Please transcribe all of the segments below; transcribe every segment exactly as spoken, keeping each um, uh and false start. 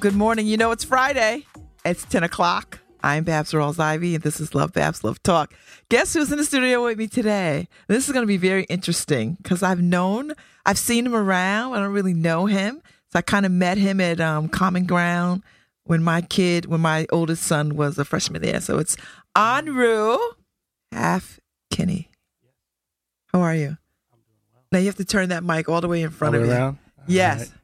Good morning. You know, it's Friday. It's ten o'clock. I'm Babs Rawls-Ivy, and this is Love Babs, Love Talk. Guess who's in the studio with me today? This is going to be very interesting because I've known, I've seen him around. I don't really know him. So I kind of met him at um, Common Ground when my kid, when my oldest son was a freshman there. So it's Enroue Halfkenny. How are you? I'm doing well. Now you have to turn that mic all the way in front all of you. Around? Yes.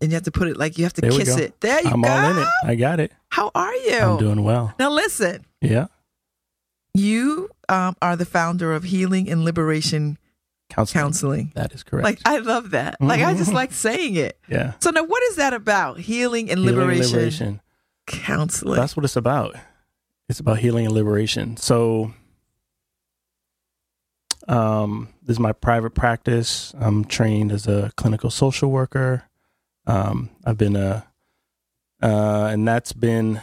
And you have to put it like you have to there kiss it. There you I'm go. I'm all in it. I got it. How are you? I'm doing well. Now listen. Yeah. You um, are the founder of Healing and Liberation Counseling. Counseling. That is correct. Like I love that. Mm-hmm. Like I just like saying it. Yeah. So now what is that about? Healing and healing liberation, liberation counseling. That's what it's about. It's about healing and liberation. So um, this is my private practice. I'm trained as a clinical social worker. Um, I've been, a, uh, and that's been,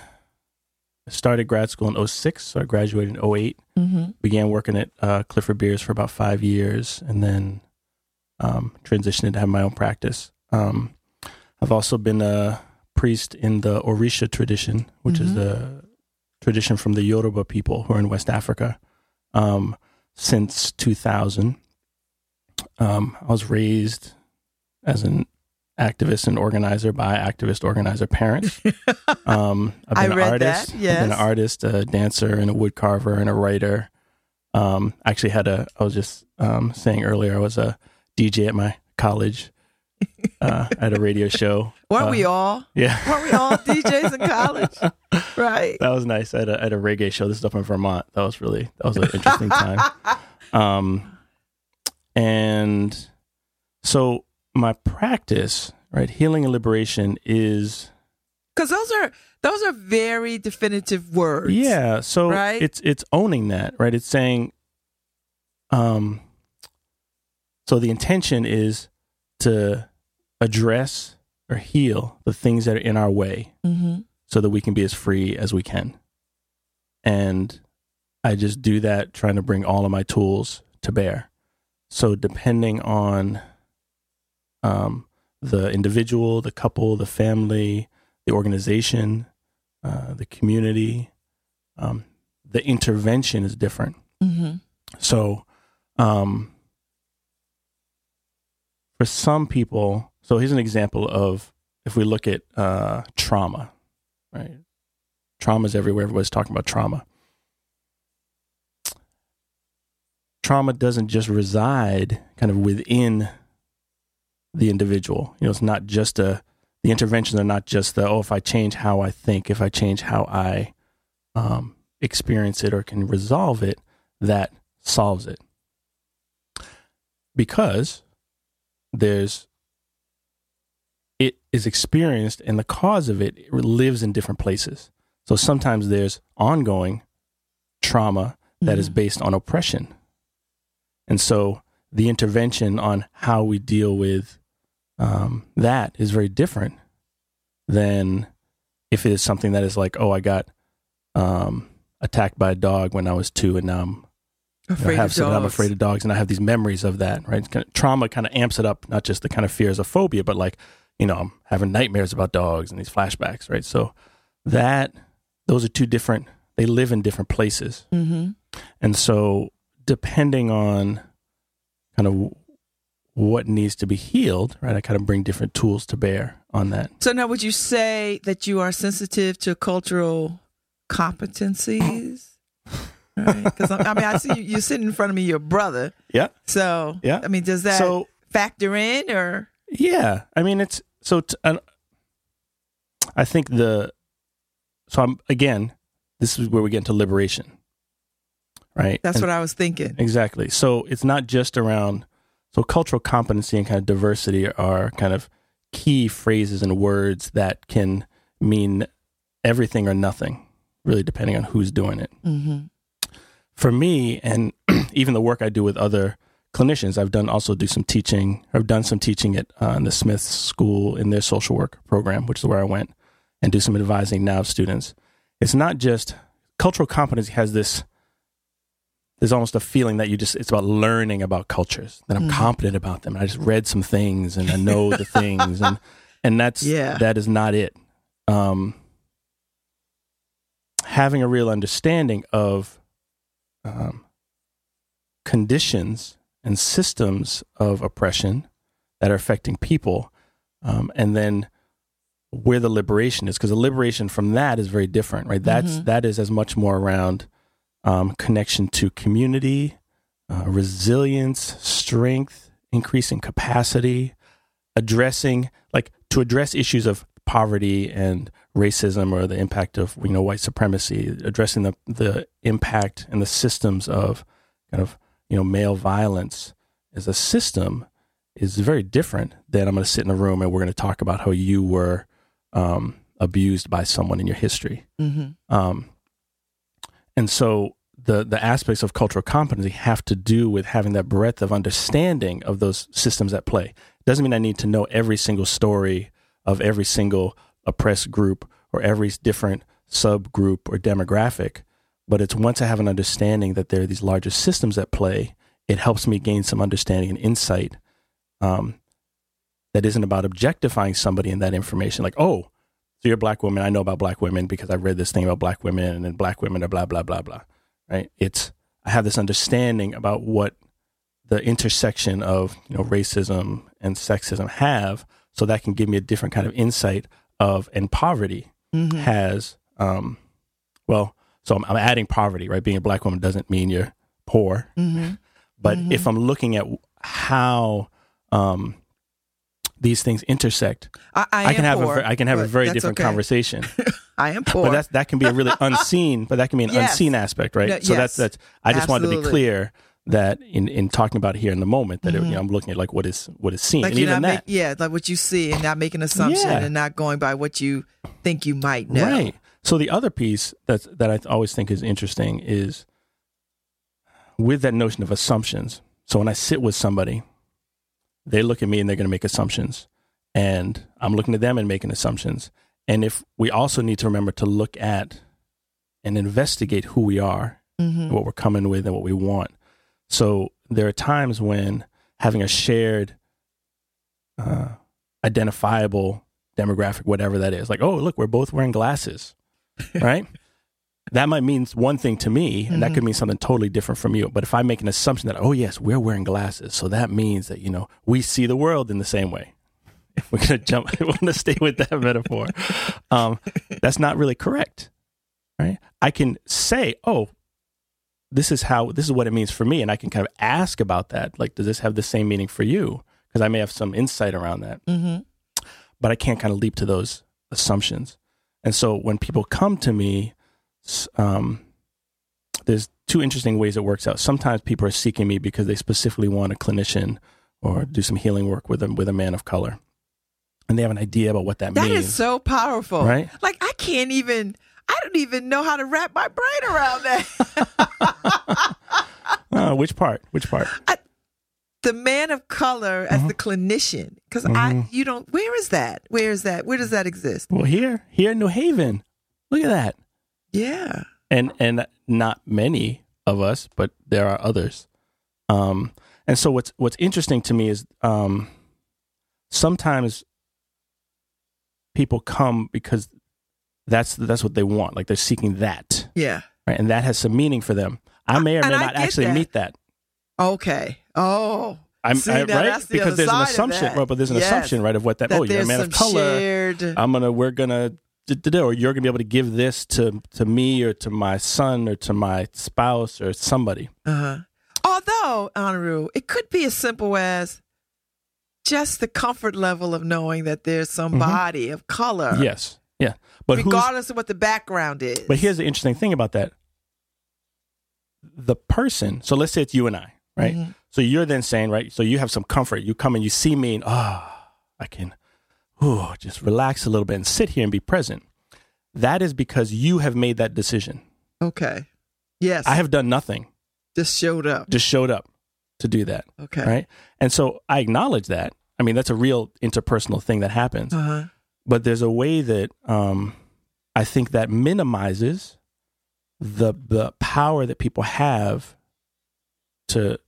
I started grad school in oh six, so I graduated in oh eight, mm-hmm. began working at uh, Clifford Beers for about five years, and then um, transitioned to have my own practice. Um, I've also been a priest in the Orisha tradition, which mm-hmm. is the tradition from the Yoruba people who are in West Africa, um, since two thousand. Um, I was raised as an activist and organizer by activist organizer parents. Um, I've been I read an artist. That, yes. I've been an artist, a dancer, and a wood carver, and a writer. Um, actually, had a. I was just um, saying earlier, I was a D J at my college uh, at a radio show. Weren't uh, we all? Yeah, weren't we all D Js in college? Right. That was nice. At a at a reggae show. This is up in Vermont. That was really that was an interesting time. Um, and so. My practice, right, healing and liberation is... Because those are those are very definitive words. Yeah, so right? it's it's owning that, right? It's saying, um, so the intention is to address or heal the things that are in our way mm-hmm. so that we can be as free as we can. And I just do that trying to bring all of my tools to bear. So depending on... Um, the individual, the couple, the family, the organization, uh, the community, um, the intervention is different. Mm-hmm. So, um, for some people, so here's an example of if we look at uh, trauma, right? Trauma is everywhere. Everybody's talking about trauma. Trauma doesn't just reside kind of within the individual. You know, it's not just a, the interventions are not just the, oh, if I change how I think, if I change how I um, experience it or can resolve it, that solves it. Because there's, it is experienced and the cause of it, it lives in different places. So sometimes there's ongoing trauma that mm-hmm. is based on oppression. And so the intervention on how we deal with Um, that is very different than if it is something that is like, oh, I got um, attacked by a dog when I was two, and now I'm afraid, you know, have of some, I'm afraid of dogs, and I have these memories of that, right? Kind of, trauma kind of amps it up, not just the kind of fears of phobia, but like, you know, I'm having nightmares about dogs and these flashbacks, right? So that, those are two different, they live in different places. Mm-hmm. And so depending on kind of what needs to be healed, right? I kind of bring different tools to bear on that. So now would you say that you are sensitive to cultural competencies? Right? Because I mean, I see you, you're sitting in front of me, your brother. Yeah. So, yeah. I mean, does that so, factor in or? Yeah. I mean, it's, so t- I think the, so I'm, again, this is where we get into liberation. right? That's and what I was thinking. Exactly. So it's not just around, so cultural competency and kind of diversity are kind of key phrases and words that can mean everything or nothing, really, depending on who's doing it. Mm-hmm. For me, and even the work I do with other clinicians, I've done also do some teaching. I've done some teaching at uh, in the Smith School in their social work program, which is where I went, and do some advising now of students. It's not just cultural competency has this. There's almost a feeling that you just, it's about learning about cultures, that I'm mm. competent about them. I just read some things and I know the things, and and that's yeah. that is not it. Um, having a real understanding of um, conditions and systems of oppression that are affecting people, um, and then where the liberation is, because the liberation from that is very different, right? That's mm-hmm. that is as much more around um, connection to community, uh, resilience, strength, increasing capacity, addressing, like to address issues of poverty and racism or the impact of, you know, white supremacy, addressing the, the impact and the systems of kind of, you know, male violence as a system is very different than I'm going to sit in a room and we're going to talk about how you were um, abused by someone in your history. Mm-hmm. Um, and so the, the aspects of cultural competency have to do with having that breadth of understanding of those systems at play. Doesn't mean I need to know every single story of every single oppressed group or every different subgroup or demographic, but it's once I have an understanding that there are these larger systems at play, it helps me gain some understanding and insight um, that isn't about objectifying somebody in that information. Like, oh, so you're a black woman. I know about black women because I read this thing about black women, and then black women are blah, blah, blah, blah, right? It's, I have this understanding about what the intersection of, you know, racism and sexism have, so that can give me a different kind of insight of, and poverty mm-hmm. has, um, well, so I'm, I'm adding poverty, right? Being a black woman doesn't mean you're poor, mm-hmm. but mm-hmm. if I'm looking at how, um, these things intersect, I, I, I can have poor, a, I can have a very different okay. conversation. I am poor. But that's, that can be a really unseen, but that can be an yes. unseen aspect, right? No, so yes. that's, that's, I just Absolutely. wanted to be clear that in, in talking about it here in the moment, that mm-hmm. it, you know, I'm looking at like what is, what is seen. Like and even that. Make, yeah. Like what you see and not make an assumption yeah. and not going by what you think you might know. Right. So the other piece that's, that I always think is interesting is with that notion of assumptions. So when I sit with somebody, they look at me and they're going to make assumptions, and I'm looking at them and making assumptions. And if we also need to remember to look at and investigate who we are, mm-hmm. what we're coming with and what we want. So there are times when having a shared, uh, identifiable demographic, whatever that is, like, oh, look, we're both wearing glasses, right? That might mean one thing to me, and mm-hmm. that could mean something totally different from you. But if I make an assumption that, oh, yes, we're wearing glasses, so that means that, you know, we see the world in the same way. If we're going to jump, I want to stay with that metaphor. Um, that's not really correct, right? I can say, oh, this is how, this is what it means for me. And I can kind of ask about that. Like, does this have the same meaning for you? Because I may have some insight around that. Mm-hmm. But I can't kind of leap to those assumptions. And so when people come to me, Um, there's two interesting ways it works out. Sometimes people are seeking me because they specifically want a clinician or do some healing work with them, with a man of color, and they have an idea about what that, that means. That is so powerful, right? Like I can't even, I don't even know how to wrap my brain around that. uh, which part? Which part? I, the man of color as mm-hmm. the clinician, because mm-hmm. I, you don't. Where is that? Where is that? Where does that exist? Well, here, here in New Haven. Look at that. Yeah. And and not many of us, but there are others. Um, and so what's what's interesting to me is um, sometimes people come because that's that's what they want. Like they're seeking that. Yeah. Right? And that has some meaning for them. I may or may not actually meet that. Okay. Oh. I'm See, I, right because there's an assumption, right, but there's an yes. assumption, right, of what that, that oh, you're a man of color. Shared... I'm gonna we're gonna or you're gonna be able to give this to, to me or to my son or to my spouse or somebody. Uh-huh. Although, Enroue, it could be as simple as just the comfort level of knowing that there's somebody mm-hmm. of color. Yes. Yeah. But regardless of what the background is. But here's the interesting thing about that. the person. So let's say it's you and I, right? Mm-hmm. So you're then saying, right? So you have some comfort. You come and you see me and, ah, oh, I can ooh, just relax a little bit and sit here and be present. That is because you have made that decision. Okay. Yes. I have done nothing. Just showed up. Just showed up to do that. Okay. Right. And so I acknowledge that. I mean, that's a real interpersonal thing that happens. Uh-huh. But there's a way that um, I think that minimizes the the power that people have to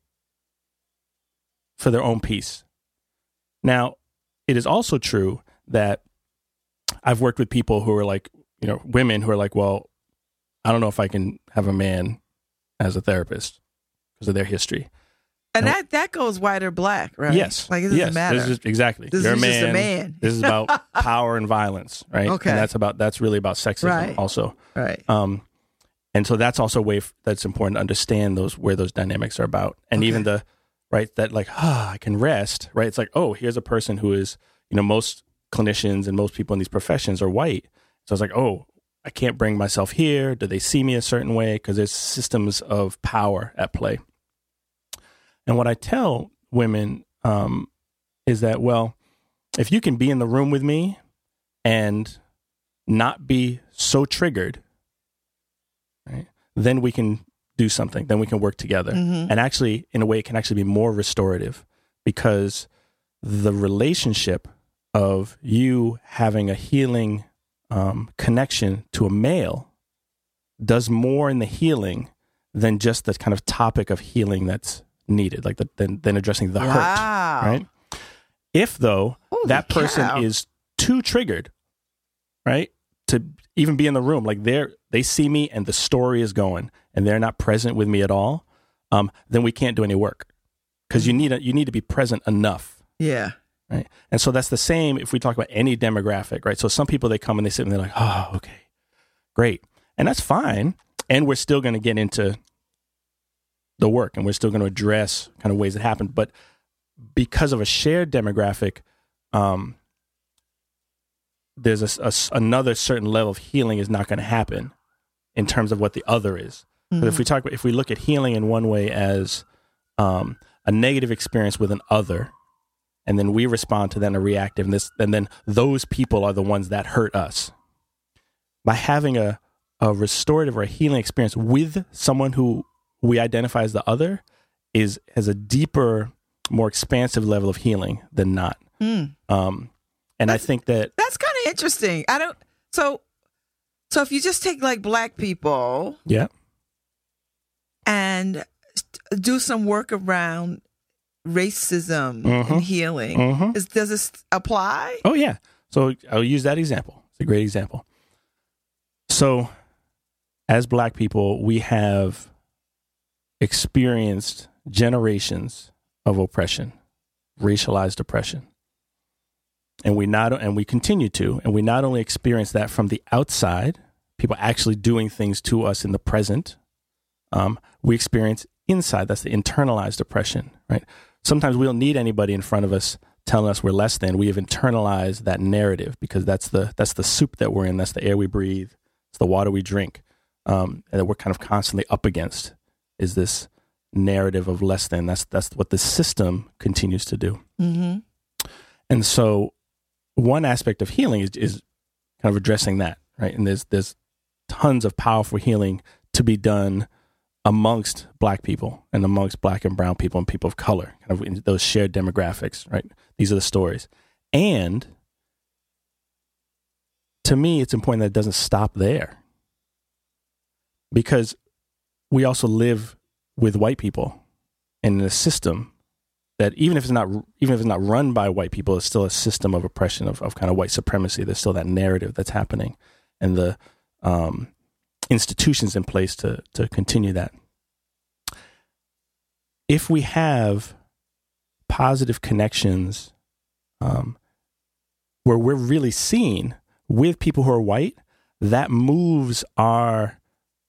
for their own peace. Now, it is also true that I've worked with people who are like, you know, women who are like, well, I don't know if I can have a man as a therapist because of their history. And that, that goes white or black, right? Yes. Like, it doesn't yes. matter. This is, exactly. This You're is a man. Just a man. This is about power and violence, right? Okay. And that's about, that's really about sexism right. also. Right. Um, and so that's also a way f- that's important to understand those, where those dynamics are about. And okay. even the, right, that like, ah, I can rest, right? It's like, oh, here's a person who is, you know, most clinicians and most people in these professions are white. So I was like, oh, I can't bring myself here. Do they see me a certain way? Because there's systems of power at play. And what I tell women um, is that, well, if you can be in the room with me and not be so triggered, right, then we can do something. Then we can work together. Mm-hmm. And actually, in a way, it can actually be more restorative because the relationship of you having a healing um, connection to a male does more in the healing than just the kind of topic of healing that's needed, like the, then, then addressing the wow. hurt, right? If though Holy that person cow. is too triggered, right, to even be in the room, like they're they see me and the story is going, and they're not present with me at all, um, then we can't do any work because you need a, you need to be present enough, yeah, right. And so that's the same if we talk about any demographic, right? So some people they come and they sit and they're like, oh, okay, great, and that's fine, and we're still going to get into the work and we're still going to address kind of ways that happen. But because of a shared demographic, um, there's a, a, another certain level of healing is not going to happen in terms of what the other is. Mm-hmm. But if we talk, if we look at healing in one way as um, a negative experience with an other, and then we respond to that in a reactive, and, this, and then those people are the ones that hurt us. By having a, a restorative or a healing experience with someone who we identify as the other is has a deeper, more expansive level of healing than not. Mm. Um, and that's, I think that that's kind of interesting. I don't. So, so if you just take like black people, yeah, and do some work around racism mm-hmm. and healing, mm-hmm. is, does this apply? Oh yeah. So I'll use that example. It's a great example. So, as black people, we have experienced generations of oppression, racialized oppression. And we not, and we continue to, and we not only experience that from the outside, people actually doing things to us in the present, um, we experience inside, that's the internalized oppression, right? Sometimes we don't need anybody in front of us telling us we're less than. We have internalized that narrative because that's the, that's the soup that we're in. That's the air we breathe. It's the water we drink, um, and that we're kind of constantly up against. Is this narrative of less than. That's that's what the system continues to do. Mm-hmm. And so one aspect of healing is, is kind of addressing that, right? And there's there's tons of powerful healing to be done amongst black people and amongst black and brown people and people of color, kind of in those shared demographics, right? These are the stories. And to me, it's important that it doesn't stop there because we also live with white people in a system that even if it's not even if it's not run by white people, it's still a system of oppression, of, of kind of white supremacy. There's still that narrative that's happening and the um, institutions in place to to continue that. If we have positive connections um, where we're really seen with people who are white, that moves our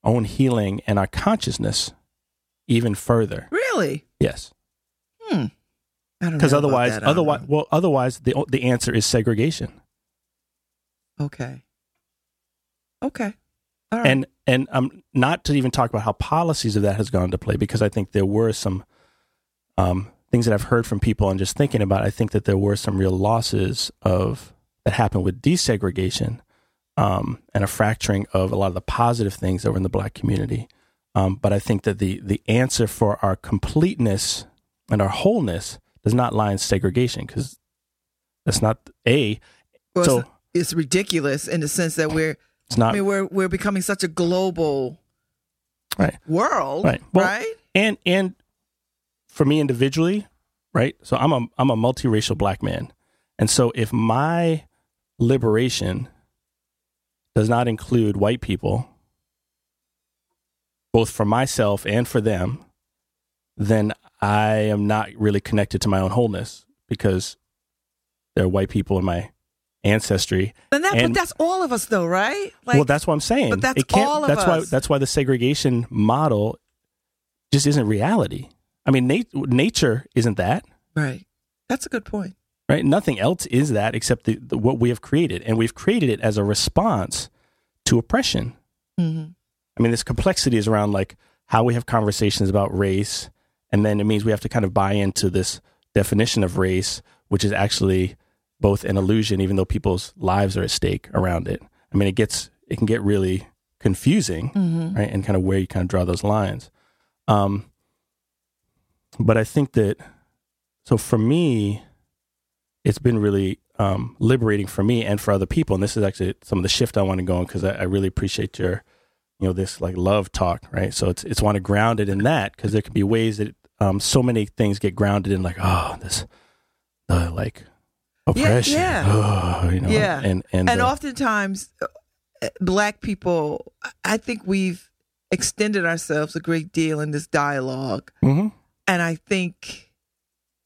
own healing and our consciousness even further. Really? Yes. Hmm. I don't know. Because otherwise, otherwise, well, otherwise, the the answer is segregation. Okay. Okay. All right. And and um, not to even talk about how policies of that has gone into play, because I think there were some um, things that I've heard from people and just thinking about. I think that there were some real losses of that happened with desegregation um, and a fracturing of a lot of the positive things that were in the Black community. Um, but I think that the the answer for our completeness and our wholeness does not lie in segregation, because that's not a. Well, so it's, it's ridiculous in the sense that we're. It's not. I mean, we're we're becoming such a global right. world, right? Well, right? And and for me individually, right? So I'm a I'm a multiracial Black man, and so if my liberation does not include white people, both for myself and for them, then I am not really connected to my own wholeness, because there are white people in my ancestry. And that, and, but that's all of us, though, right? Like, well, that's what I'm saying. But that's it can't, all of that's us. Why, that's why the segregation model just isn't reality. I mean, nat- nature isn't that. Right. That's a good point. Right. Nothing else is that except the, the, what we have created. And we've created it as a response to oppression. Mm-hmm. I mean, this complexity is around like how we have conversations about race. And then it means we have to kind of buy into this definition of race, which is actually both an illusion, even though people's lives are at stake around it. I mean, it gets it can get really confusing, mm-hmm. right? And kind of where you kind of draw those lines. Um, but I think that, so for me, it's been really um, liberating for me and for other people. And this is actually some of the shift I want to go on, because I, I really appreciate your, you know, this like love talk, right? So it's it's want to ground it in that, because there can be ways that um, so many things get grounded in like, oh, this, uh, like. oppression, yeah, yeah. Oh, you know, yeah. and and, and uh, oftentimes, Black people, I think we've extended ourselves a great deal in this dialogue, mm-hmm. and I think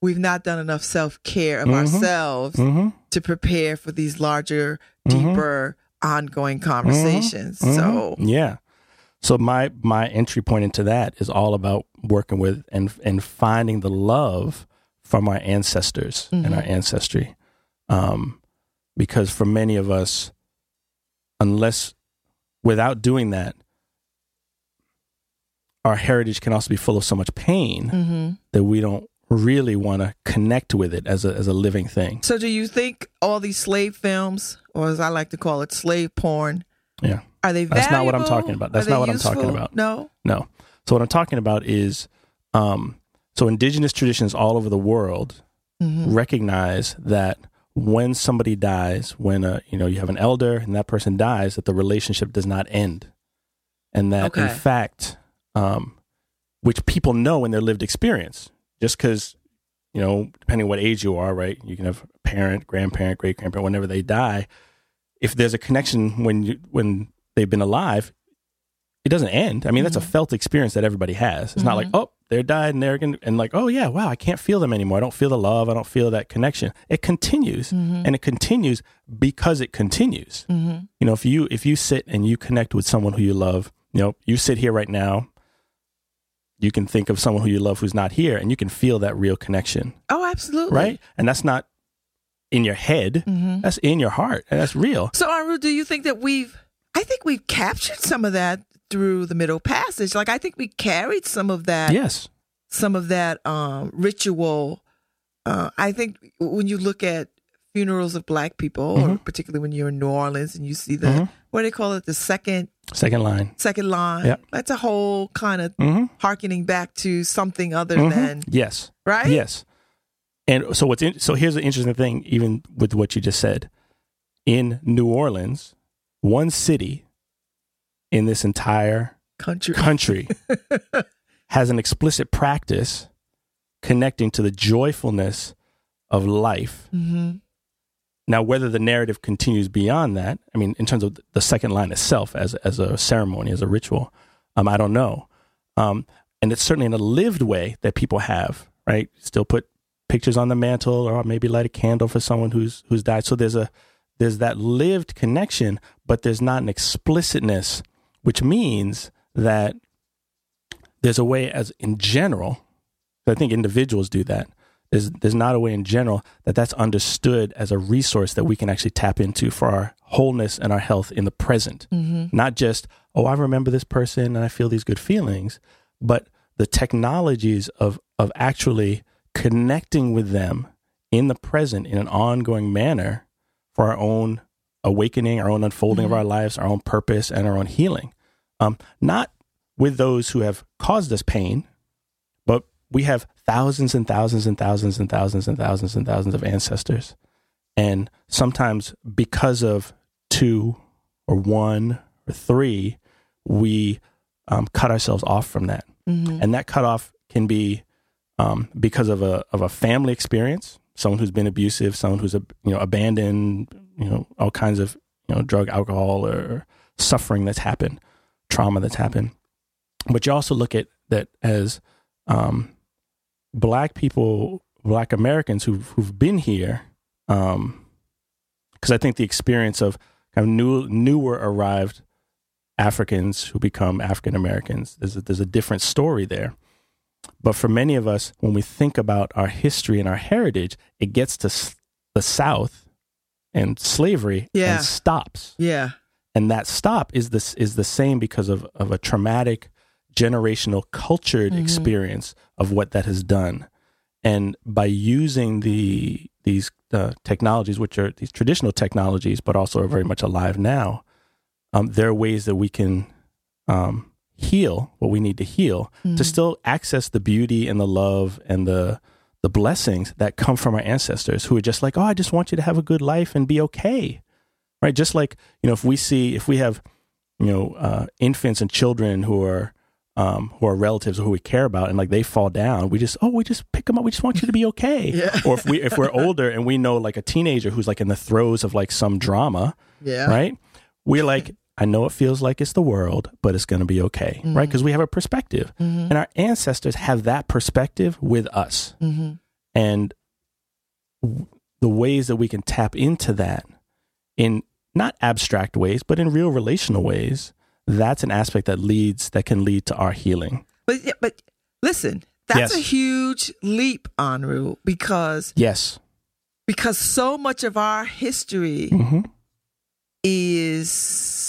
we've not done enough self-care of mm-hmm. ourselves mm-hmm. to prepare for these larger, mm-hmm. deeper, ongoing conversations. Mm-hmm. So yeah, so my my entry point into that is all about working with and and finding the love from our ancestors mm-hmm. and our ancestry. Um, because for many of us, unless without doing that, our heritage can also be full of so much pain mm-hmm. that we don't really want to connect with it as a, as a living thing. So do you think all these slave films, or as I like to call it, slave porn, yeah, are they valuable? That's not what I'm talking about. That's not what useful? I'm talking about. No, no. So what I'm talking about is, um, so indigenous traditions all over the world mm-hmm. recognize that when somebody dies, when a, you know, you have an elder and that person dies, that the relationship does not end. And that, okay. in fact, um, which people know in their lived experience, just because, you know, depending on what age you are, right, you can have a parent, grandparent, great-grandparent, whenever they die, if there's a connection when you, when they've been alive, it doesn't end. I mean, mm-hmm. that's a felt experience that everybody has. It's mm-hmm. not like, oh, they're died and they're gonna, and like, oh yeah, wow, I can't feel them anymore. I don't feel the love. I don't feel that connection. It continues mm-hmm. and it continues because it continues. Mm-hmm. You know, if you, if you sit and you connect with someone who you love, you know, you sit here right now, you can think of someone who you love who's not here and you can feel that real connection. Oh, absolutely. Right? And that's not in your head. Mm-hmm. That's in your heart. And that's real. So Enroue, do you think that we've, I think we've captured some of that through the Middle Passage. Like, I think we carried some of that. Yes. Some of that um, ritual. Uh, I think when you look at funerals of Black people, mm-hmm. or particularly when you're in New Orleans and you see the, mm-hmm. what do they call it? The second. Second line. Second line. Yep. That's a whole kind of mm-hmm. hearkening back to something other mm-hmm. than. Yes. Right? Yes. And so what's in, so here's the interesting thing, even with what you just said. In New Orleans, one city in this entire country, country has an explicit practice connecting to the joyfulness of life. Mm-hmm. Now, whether the narrative continues beyond that, I mean, in terms of the second line itself as as a ceremony, as a ritual, um, I don't know. Um, and it's certainly in a lived way that people have, right? Still put pictures on the mantle, or maybe light a candle for someone who's who's died. So there's a there's that lived connection, but there's not an explicitness. Which means that there's a way, as in general, I think individuals do that. There's, there's not a way in general that that's understood as a resource that we can actually tap into for our wholeness and our health in the present. Mm-hmm. Not just, oh, I remember this person and I feel these good feelings, but the technologies of of actually connecting with them in the present in an ongoing manner for our own awakening, our own unfolding mm-hmm. of our lives, our own purpose, and our own healing. Um, not with those who have caused us pain, but we have thousands and thousands and thousands and thousands and thousands and thousands of ancestors. And sometimes because of two or one or three, we um, cut ourselves off from that. Mm-hmm. And that cutoff can be um, because of a of a family experience, someone who's been abusive, someone who's, you know, abandoned, you know, all kinds of, you know, drug, alcohol, or suffering that's happened, trauma that's happened. But you also look at that as um, Black people, Black Americans who've, who've been here, because um, I think the experience of kind of new, newer arrived Africans who become African Americans, there's a, there's a different story there. But for many of us, when we think about our history and our heritage, it gets to s- the South and slavery yeah. and stops. Yeah, and that stop is this is the same because of of a traumatic, generational, cultured mm-hmm. experience of what that has done. And by using the these uh, technologies, which are these traditional technologies, but also are very much alive now. Um, there are ways that we can um, heal what we need to heal mm-hmm. to still access the beauty and the love and the the blessings that come from our ancestors who are just like, oh, I just want you to have a good life and be okay, right? Just like, you know, if we see, if we have, you know, uh, infants and children who are um, who are relatives or who we care about, and like they fall down, we just, oh, we just pick them up. We just want you to be okay. yeah. Or if we if we're older and we know like a teenager who's like in the throes of like some drama, yeah, right? We're like, I know it feels like it's the world, but it's going to be okay, mm-hmm. right? Because we have a perspective. Mm-hmm. And our ancestors have that perspective with us. Mm-hmm. And w- the ways that we can tap into that in not abstract ways, but in real relational ways, that's an aspect that leads, that can lead to our healing. But but listen, that's yes. a huge leap, Enroue, because, yes. because so much of our history mm-hmm. is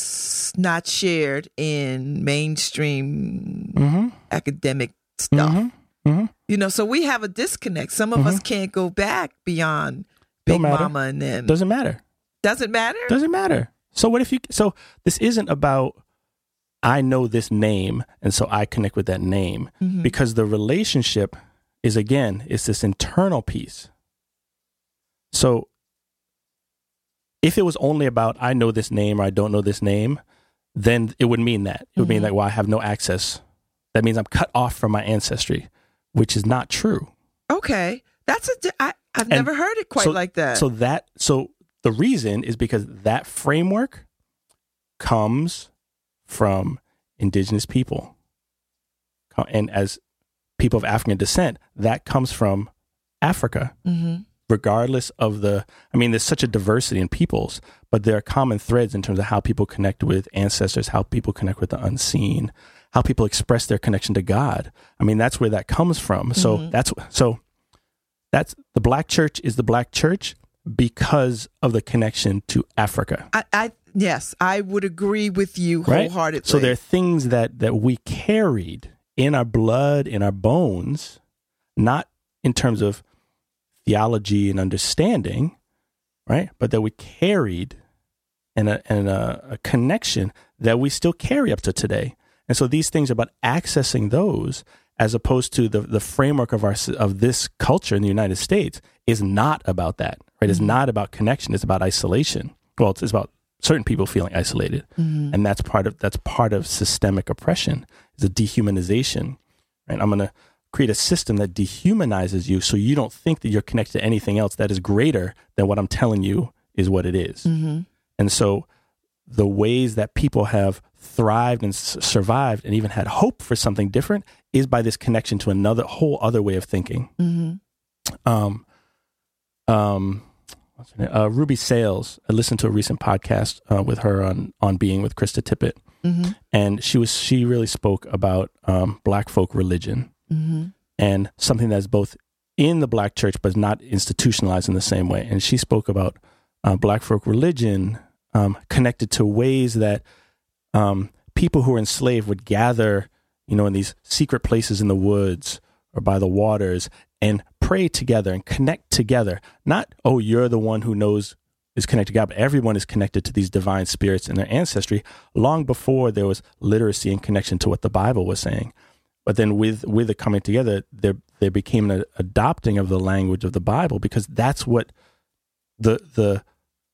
not shared in mainstream mm-hmm. academic stuff. Mm-hmm. Mm-hmm. You know, so we have a disconnect. Some of mm-hmm. us can't go back beyond Big Mama and them. Doesn't matter. Doesn't matter? Doesn't matter. So what if you, so this isn't about, I know this name and so I connect with that name mm-hmm. because the relationship is, again, it's this internal piece. So if it was only about, I know this name or I don't know this name, then it would mean that. It would mm-hmm. mean like, well, I have no access. That means I'm cut off from my ancestry, which is not true. Okay. That's a, I, I've and never heard it quite so, like that. So that, so the reason is because that framework comes from indigenous people. And as people of African descent, that comes from Africa. Mm-hmm. Regardless of the, I mean, there's such a diversity in peoples, but there are common threads in terms of how people connect with ancestors, how people connect with the unseen, how people express their connection to God. I mean, that's where that comes from. So mm-hmm. that's, so that's the Black church is the Black church because of the connection to Africa. I, I yes, I would agree with you wholeheartedly. Right? So there are things that, that we carried in our blood, in our bones, not in terms of theology and understanding, right? But that we carried and a, and a, a connection that we still carry up to today. And so these things are about accessing those, as opposed to the, the framework of our of this culture in the United States is not about that, right? It's not about connection. It's about isolation. Well, it's, it's about certain people feeling isolated, mm-hmm. and that's part of that's part of systemic oppression. It's a dehumanization, right? I'm gonna. create a system that dehumanizes you so you don't think that you're connected to anything else that is greater than what I'm telling you is what it is. Mm-hmm. And so the ways that people have thrived and s- survived and even had hope for something different is by this connection to another whole other way of thinking. Mm-hmm. Um, um, what's her name? Uh, Ruby Sales. I listened to a recent podcast uh, with her on, on being with Krista Tippett. Mm-hmm. And she was, she really spoke about um, Black folk religion. Mm-hmm. And something that's both in the Black church, but not institutionalized in the same way. And she spoke about uh, Black folk religion um, connected to ways that um, people who were enslaved would gather, you know, in these secret places in the woods or by the waters and pray together and connect together. Not, oh, you're the one who knows is connected to God, but everyone is connected to these divine spirits and their ancestry long before there was literacy and connection to what the Bible was saying. But then with, with the coming together, there there became an adopting of the language of the Bible, because that's what the the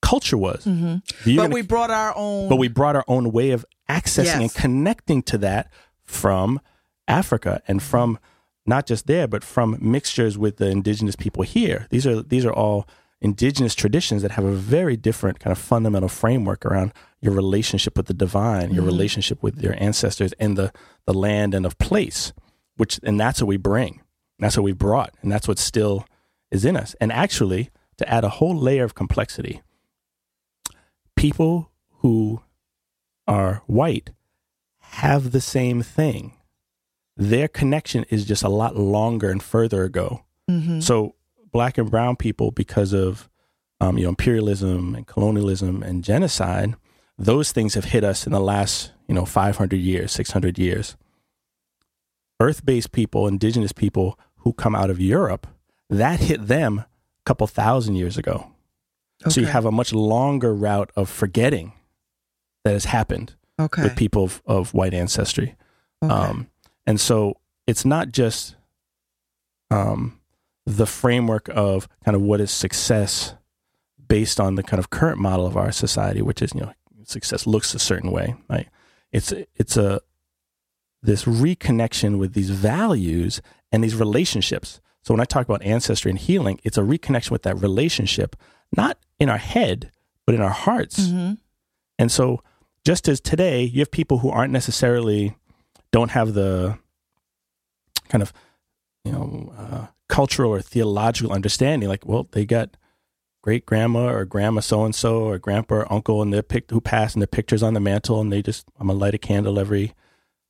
culture was. Mm-hmm. But gonna, we brought our own... But we brought our own way of accessing yes. and connecting to that from Africa, and from not just there, but from mixtures with the indigenous people here. These are these are all indigenous traditions that have a very different kind of fundamental framework around your relationship with the divine, your mm-hmm. relationship with your ancestors and the, the land and of place, which, and that's what we bring. That's what we brought. And that's what still is in us. And actually, to add a whole layer of complexity, people who are white have the same thing. Their connection is just a lot longer and further ago. Mm-hmm. So black and brown people, because of um, you know, imperialism and colonialism and genocide, those things have hit us in the last, you know, five hundred years, six hundred years. Earth-based people, indigenous people who come out of Europe, that hit them a couple thousand years ago. Okay. So you have a much longer route of forgetting that has happened okay. with people of, of white ancestry. Okay. Um, and so it's not just um, the framework of kind of what is success based on the kind of current model of our society, which is, you know, success looks a certain way, right? It's, it's a, this reconnection with these values and these relationships. So when I talk about ancestry and healing, it's a reconnection with that relationship, not in our head, but in our hearts. Mm-hmm. And so just as today, you have people who aren't necessarily, don't have the kind of, you know, uh, cultural or theological understanding, like, well, they got great grandma or grandma so-and-so or grandpa or uncle and they're pic- who passed and their pictures on the mantle, and they just, I'm going to light a candle every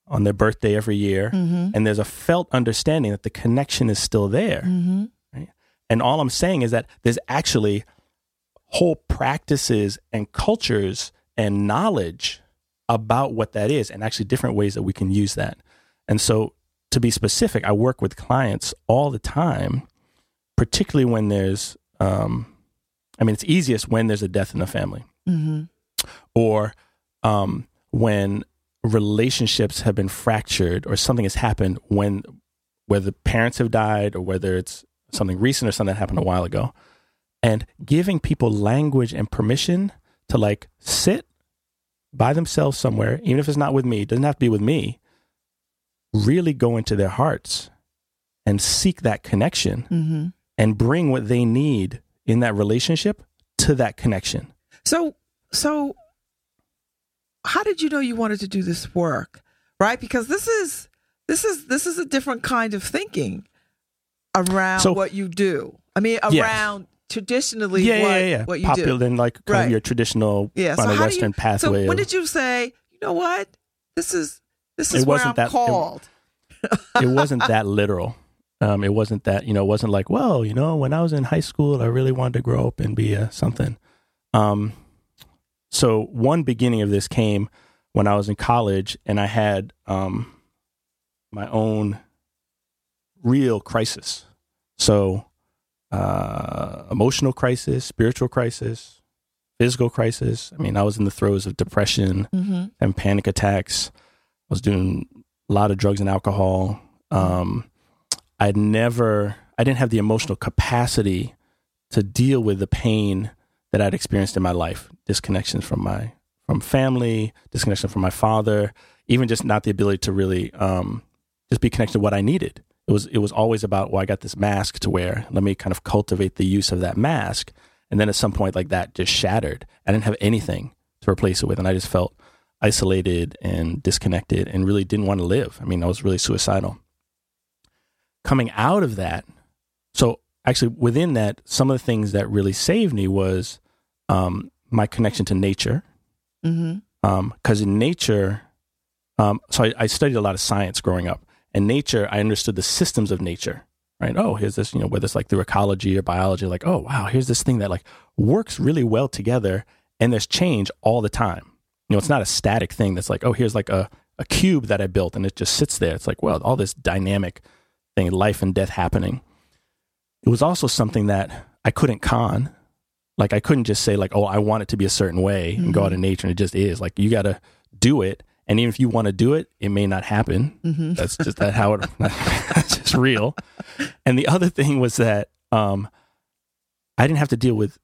on their birthday every year. Mm-hmm. And there's a felt understanding that the connection is still there. Mm-hmm. Right? And all I'm saying is that there's actually whole practices and cultures and knowledge about what that is, and actually different ways that we can use that. And so to be specific, I work with clients all the time, particularly when there's, um, I mean, it's easiest when there's a death in the family, mm-hmm. or um, when relationships have been fractured or something has happened, when whether parents have died or whether it's something recent or something that happened a while ago. And giving people language and permission to like sit by themselves somewhere, even if it's not with me, it doesn't have to be with me, really go into their hearts and seek that connection, mm-hmm. and bring what they need in that relationship to that connection. So, so how did you know you wanted to do this work, right? Because this is, this is, this is a different kind of thinking around so, what you do. I mean, around... Yeah. Traditionally, yeah, what, yeah, yeah. what you Popular do. Popular in like kind right. of your traditional yeah. so Western you, pathway. So when did you say, you know what, this is this is where I'm that, called? It, it wasn't that literal. Um, it wasn't that, you know, it wasn't like, well, you know, when I was in high school, I really wanted to grow up and be a something. Um, so one beginning of this came when I was in college and I had um, my own real crisis. So... Uh, emotional crisis, spiritual crisis, physical crisis. I mean, I was in the throes of depression, mm-hmm. and panic attacks. I was doing a lot of drugs and alcohol. Um, I'd never, I didn't have the emotional capacity to deal with the pain that I'd experienced in my life. Disconnection from my, from family, disconnection from my father, even just not the ability to really um, just be connected to what I needed. It was it was always about, well, I got this mask to wear. Let me kind of cultivate the use of that mask. And then at some point, like, that just shattered. I didn't have anything to replace it with. And I just felt isolated and disconnected and really didn't want to live. I mean, I was really suicidal. Coming out of that, so actually within that, some of the things that really saved me was um, my connection to nature. Because mm-hmm. um, in nature, um, so I, I studied a lot of science growing up. And nature, I understood the systems of nature, right? Oh, here's this, you know, whether it's like through ecology or biology, like, oh, wow, here's this thing that like works really well together and there's change all the time. You know, it's not a static thing that's like, oh, here's like a, a cube that I built and it just sits there. It's like, well, all this dynamic thing, life and death happening. It was also something that I couldn't con. Like, I couldn't just say like, oh, I want it to be a certain way and mm-hmm. go out in nature and it just is. Like, you got to do it. And even if you want to do it, it may not happen. Mm-hmm. That's just that how it, that's just real. And the other thing was that um, I didn't have to deal with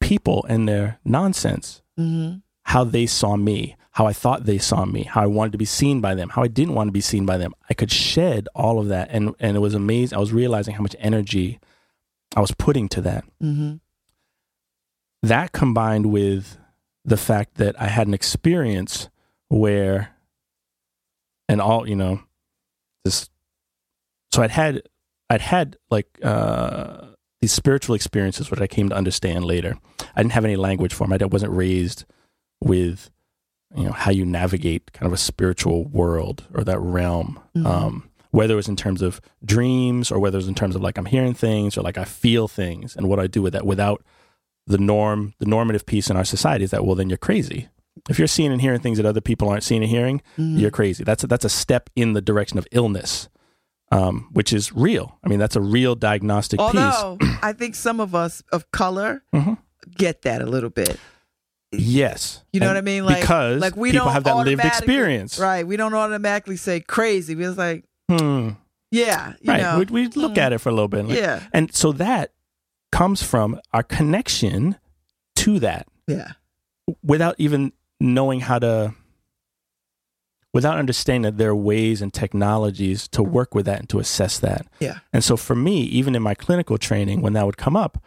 people and their nonsense, mm-hmm. how they saw me, how I thought they saw me, how I wanted to be seen by them, how I didn't want to be seen by them. I could shed all of that. And, and it was amazing. I was realizing how much energy I was putting to that. Mm-hmm. That combined with the fact that I had an experience where, and all, you know, this, so I'd had, I'd had like uh, these spiritual experiences, which I came to understand later. I didn't have any language for them. I wasn't raised with, you know, how you navigate kind of a spiritual world or that realm, mm-hmm. um, whether it was in terms of dreams or whether it was in terms of like I'm hearing things or like I feel things and what I do with that without the norm, the normative piece in our society is that, well, then you're crazy. If you're seeing and hearing things that other people aren't seeing and hearing, mm-hmm. you're crazy. That's a, that's a step in the direction of illness, um, which is real. I mean, that's a real diagnostic Although, piece. Although I think some of us of color mm-hmm. get that a little bit. Yes. You know and what I mean? Like, because like we people don't have that lived experience. Right. We don't automatically say crazy. We're like, hmm. yeah. You right. know. We, we look mm. at it for a little bit. Like, yeah. And so that comes from our connection to that. Yeah. Without even knowing how to, without understanding that there are ways and technologies to work with that and to assess that. Yeah. And so for me, even in my clinical training, when that would come up,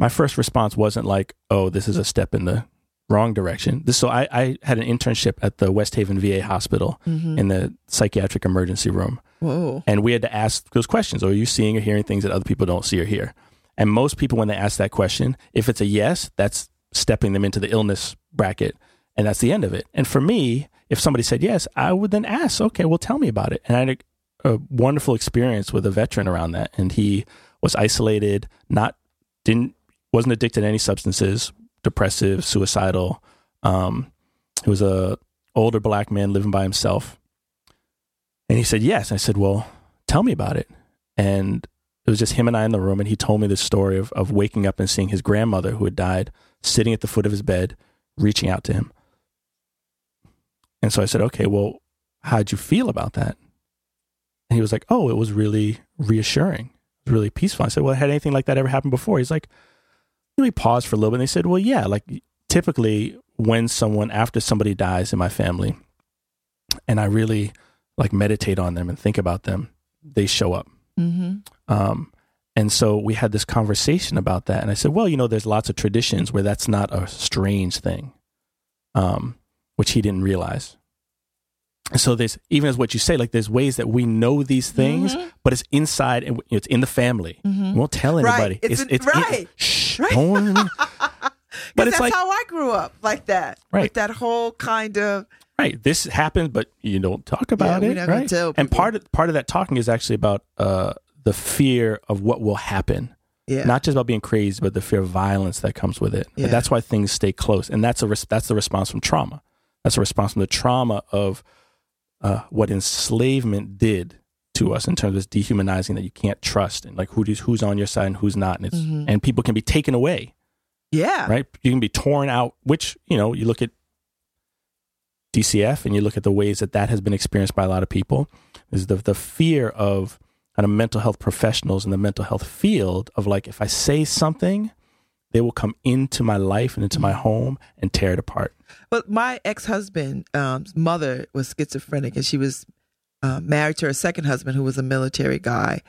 my first response wasn't like, oh, this is a step in the wrong direction. This, so I, I had an internship at the West Haven V A hospital mm-hmm. in the psychiatric emergency room. Whoa. And we had to ask those questions. Are you seeing or hearing things that other people don't see or hear? And most people, when they ask that question, if it's a yes, that's stepping them into the illness bracket. And that's the end of it. And for me, if somebody said yes, I would then ask, okay, well, tell me about it. And I had a, a wonderful experience with a veteran around that. And he was isolated, not, didn't, wasn't addicted to any substances, depressive, suicidal. Um, he was a older black man living by himself. And he said yes. I said, well, tell me about it. And it was just him and I in the room. And he told me this story of, of waking up and seeing his grandmother who had died, sitting at the foot of his bed, reaching out to him. And so I said, okay, well, how'd you feel about that? And he was like, oh, it was really reassuring, really peaceful. I said, well, had anything like that ever happened before? He's like, and we paused for a little bit and they said, well, yeah, like typically when someone, after somebody dies in my family, and I really like meditate on them and think about them, they show up. Mm-hmm. Um, and so we had this conversation about that. And I said, well, you know, there's lots of traditions where that's not a strange thing, um, which he didn't realize. And so there's, even as what you say, like there's ways that we know these things, mm-hmm. but it's inside and it's in the family. Mm-hmm. We won't tell anybody. Right. It's, it's, it's right. It, shh. Right. But that's like, how I grew up like that. Right. With that whole kind of. Right. This happened, but you don't talk about yeah, it. Never right. Tell and part of, part of that talking is actually about, uh, the fear of what will happen, yeah. not just about being crazy, but the fear of violence that comes with it. Yeah. And that's why things stay close. And that's a res- that's the response from trauma. That's a response from the trauma of uh, what enslavement did to us in terms of dehumanizing, that you can't trust and like who does, who's on your side and who's not. And it's, mm-hmm. and people can be taken away. Yeah. Right. You can be torn out, which, you know, you look at D C F and you look at the ways that that has been experienced by a lot of people is the the fear of kind of mental health professionals in the mental health field of like, if I say something, they will come into my life and into my home and tear it apart. But my ex-husband's um, mother was schizophrenic and she was uh, married to her second husband who was a military guy.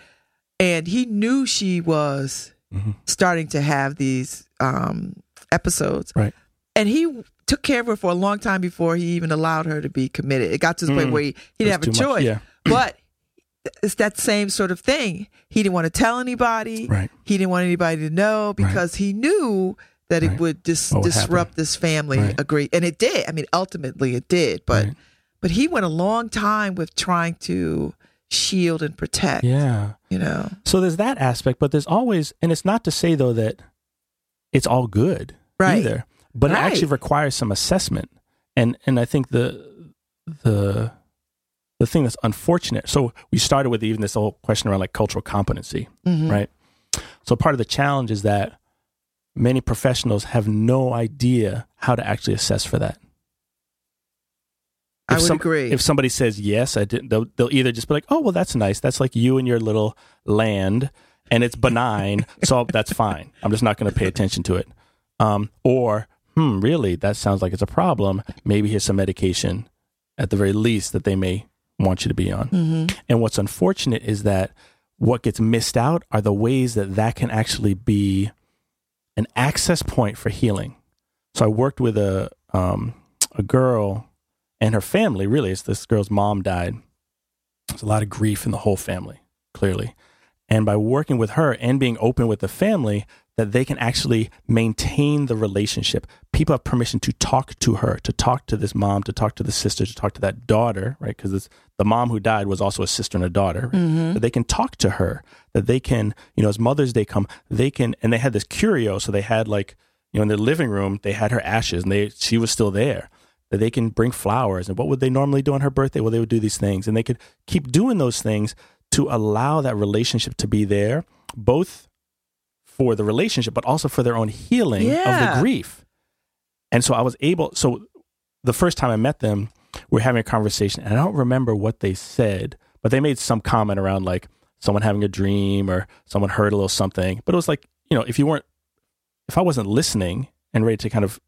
And he knew she was mm-hmm. starting to have these um, episodes. Right. And he took care of her for a long time before he even allowed her to be committed. It got to the mm. point where he, he didn't have a choice. Much, yeah. But it's that same sort of thing. He didn't want to tell anybody. Right. He didn't want anybody to know because right. he knew that right. it would dis- disrupt this family. Right. Agree, and it did. I mean, ultimately it did. But right. but he went a long time with trying to shield and protect. Yeah, you know. So there's that aspect, but there's always, and it's not to say though that it's all good right. either. But right. it actually requires some assessment. And and I think the the the thing that's unfortunate. So we started with even this whole question around like cultural competency, mm-hmm. right? So part of the challenge is that many professionals have no idea how to actually assess for that. If I would some, agree. If somebody says yes, I didn't. They'll, they'll either just be like, "Oh, well, that's nice. That's like you and your little land, and it's benign, so that's fine. I'm just not going to pay attention to it." Um, or, "Hmm, really? That sounds like it's a problem. Maybe here's some medication, at the very least, that they may want you to be on." Mm-hmm. And what's unfortunate is that what gets missed out are the ways that that can actually be an access point for healing. So I worked with a um, a girl. And her family, really, it's this girl's mom died. There's a lot of grief in the whole family, clearly. And by working with her and being open with the family, that they can actually maintain the relationship. People have permission to talk to her, to talk to this mom, to talk to the sister, to talk to that daughter, right? Because the mom who died was also a sister and a daughter. Right? Mm-hmm. But they can talk to her, that they can, you know, as Mother's Day come, they can, and they had this curio, so they had like, you know, in their living room, they had her ashes and they she was still there. That they can bring flowers. And what would they normally do on her birthday? Well, they would do these things. And they could keep doing those things to allow that relationship to be there, both for the relationship, but also for their own healing yeah. of the grief. And so I was able, so the first time I met them, we're having a conversation, and I don't remember what they said, but they made some comment around like someone having a dream or someone heard a little something. But it was like, you know, if you weren't, if I wasn't listening and ready to kind of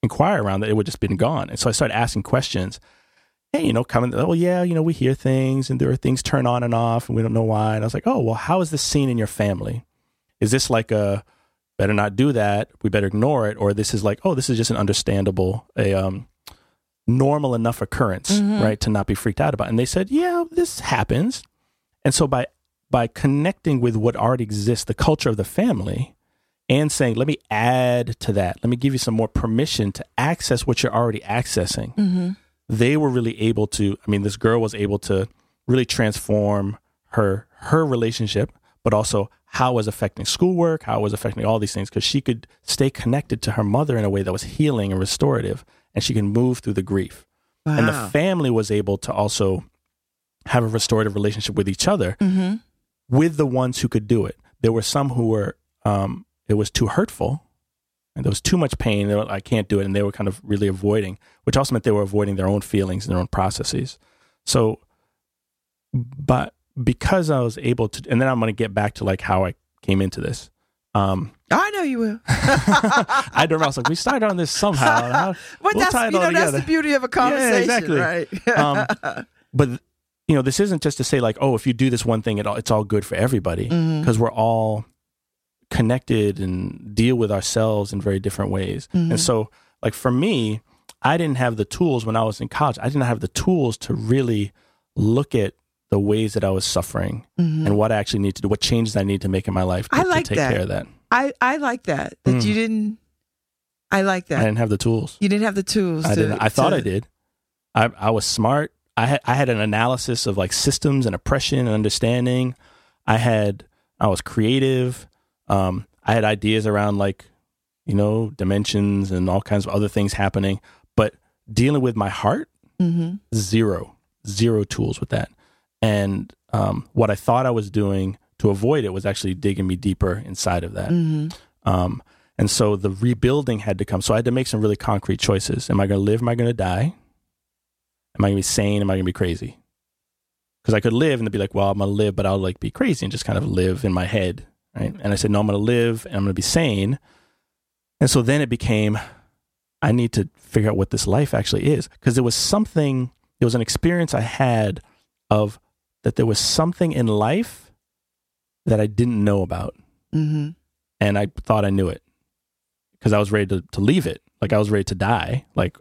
inquire around that, it would just been gone. And so I started asking questions. Hey, you know, coming, oh yeah, you know, we hear things and there are things turn on and off and we don't know why. And I was like, oh, well, how is this seen in your family? Is this like a better not do that, we better ignore it? Or this is like, oh, this is just an understandable, a um, normal enough occurrence, mm-hmm. right, to not be freaked out about. And they said, yeah, this happens. And so by by connecting with what already exists, the culture of the family, and saying, let me add to that. Let me give you some more permission to access what you're already accessing. Mm-hmm. They were really able to, I mean, this girl was able to really transform her her relationship, but also how it was affecting schoolwork, how it was affecting all these things, because she could stay connected to her mother in a way that was healing and restorative, and she can move through the grief. Wow. And the family was able to also have a restorative relationship with each other, mm-hmm. with the ones who could do it. There were some who were... Um, it was too hurtful and there was too much pain. They were, I can't do it. And they were kind of really avoiding, which also meant they were avoiding their own feelings and their own processes. So, but because I was able to, and then I'm going to get back to like how I came into this. Um, I know you will. I don't know. I was like, we started on this somehow. But we'll that's, you know, that's the beauty of a conversation, yeah, exactly. right? um, but you know, this isn't just to say like, oh, if you do this one thing, it all, it's all good for everybody, because mm-hmm. we're all connected and deal with ourselves in very different ways. Mm-hmm. And so like for me, I didn't have the tools when I was in college. I didn't have the tools to really look at the ways that I was suffering mm-hmm. and what I actually need to do, what changes I need to make in my life to, I like to take that. care of that. I, I like that, that mm. you didn't, I like that. I didn't have the tools. You didn't have the tools. I, to, didn't, I thought to... I did. I, I was smart. I had, I had an analysis of like systems and oppression and understanding. I had, I was creative. Um, I had ideas around like, you know, dimensions and all kinds of other things happening, but dealing with my heart, mm-hmm. zero, zero tools with that. And um, what I thought I was doing to avoid it was actually digging me deeper inside of that. Mm-hmm. Um, and so the rebuilding had to come. So I had to make some really concrete choices. Am I going to live? Am I going to die? Am I going to be sane? Am I going to be crazy? Because I could live and be like, well, I'm going to live, but I'll like be crazy and just kind of live in my head. Right? And I said, no, I'm going to live and I'm going to be sane. And so then it became, I need to figure out what this life actually is. Because there was something, there was an experience I had of that there was something in life that I didn't know about. Mm-hmm. And I thought I knew it because I was ready to, to leave it. Like I was ready to die. Like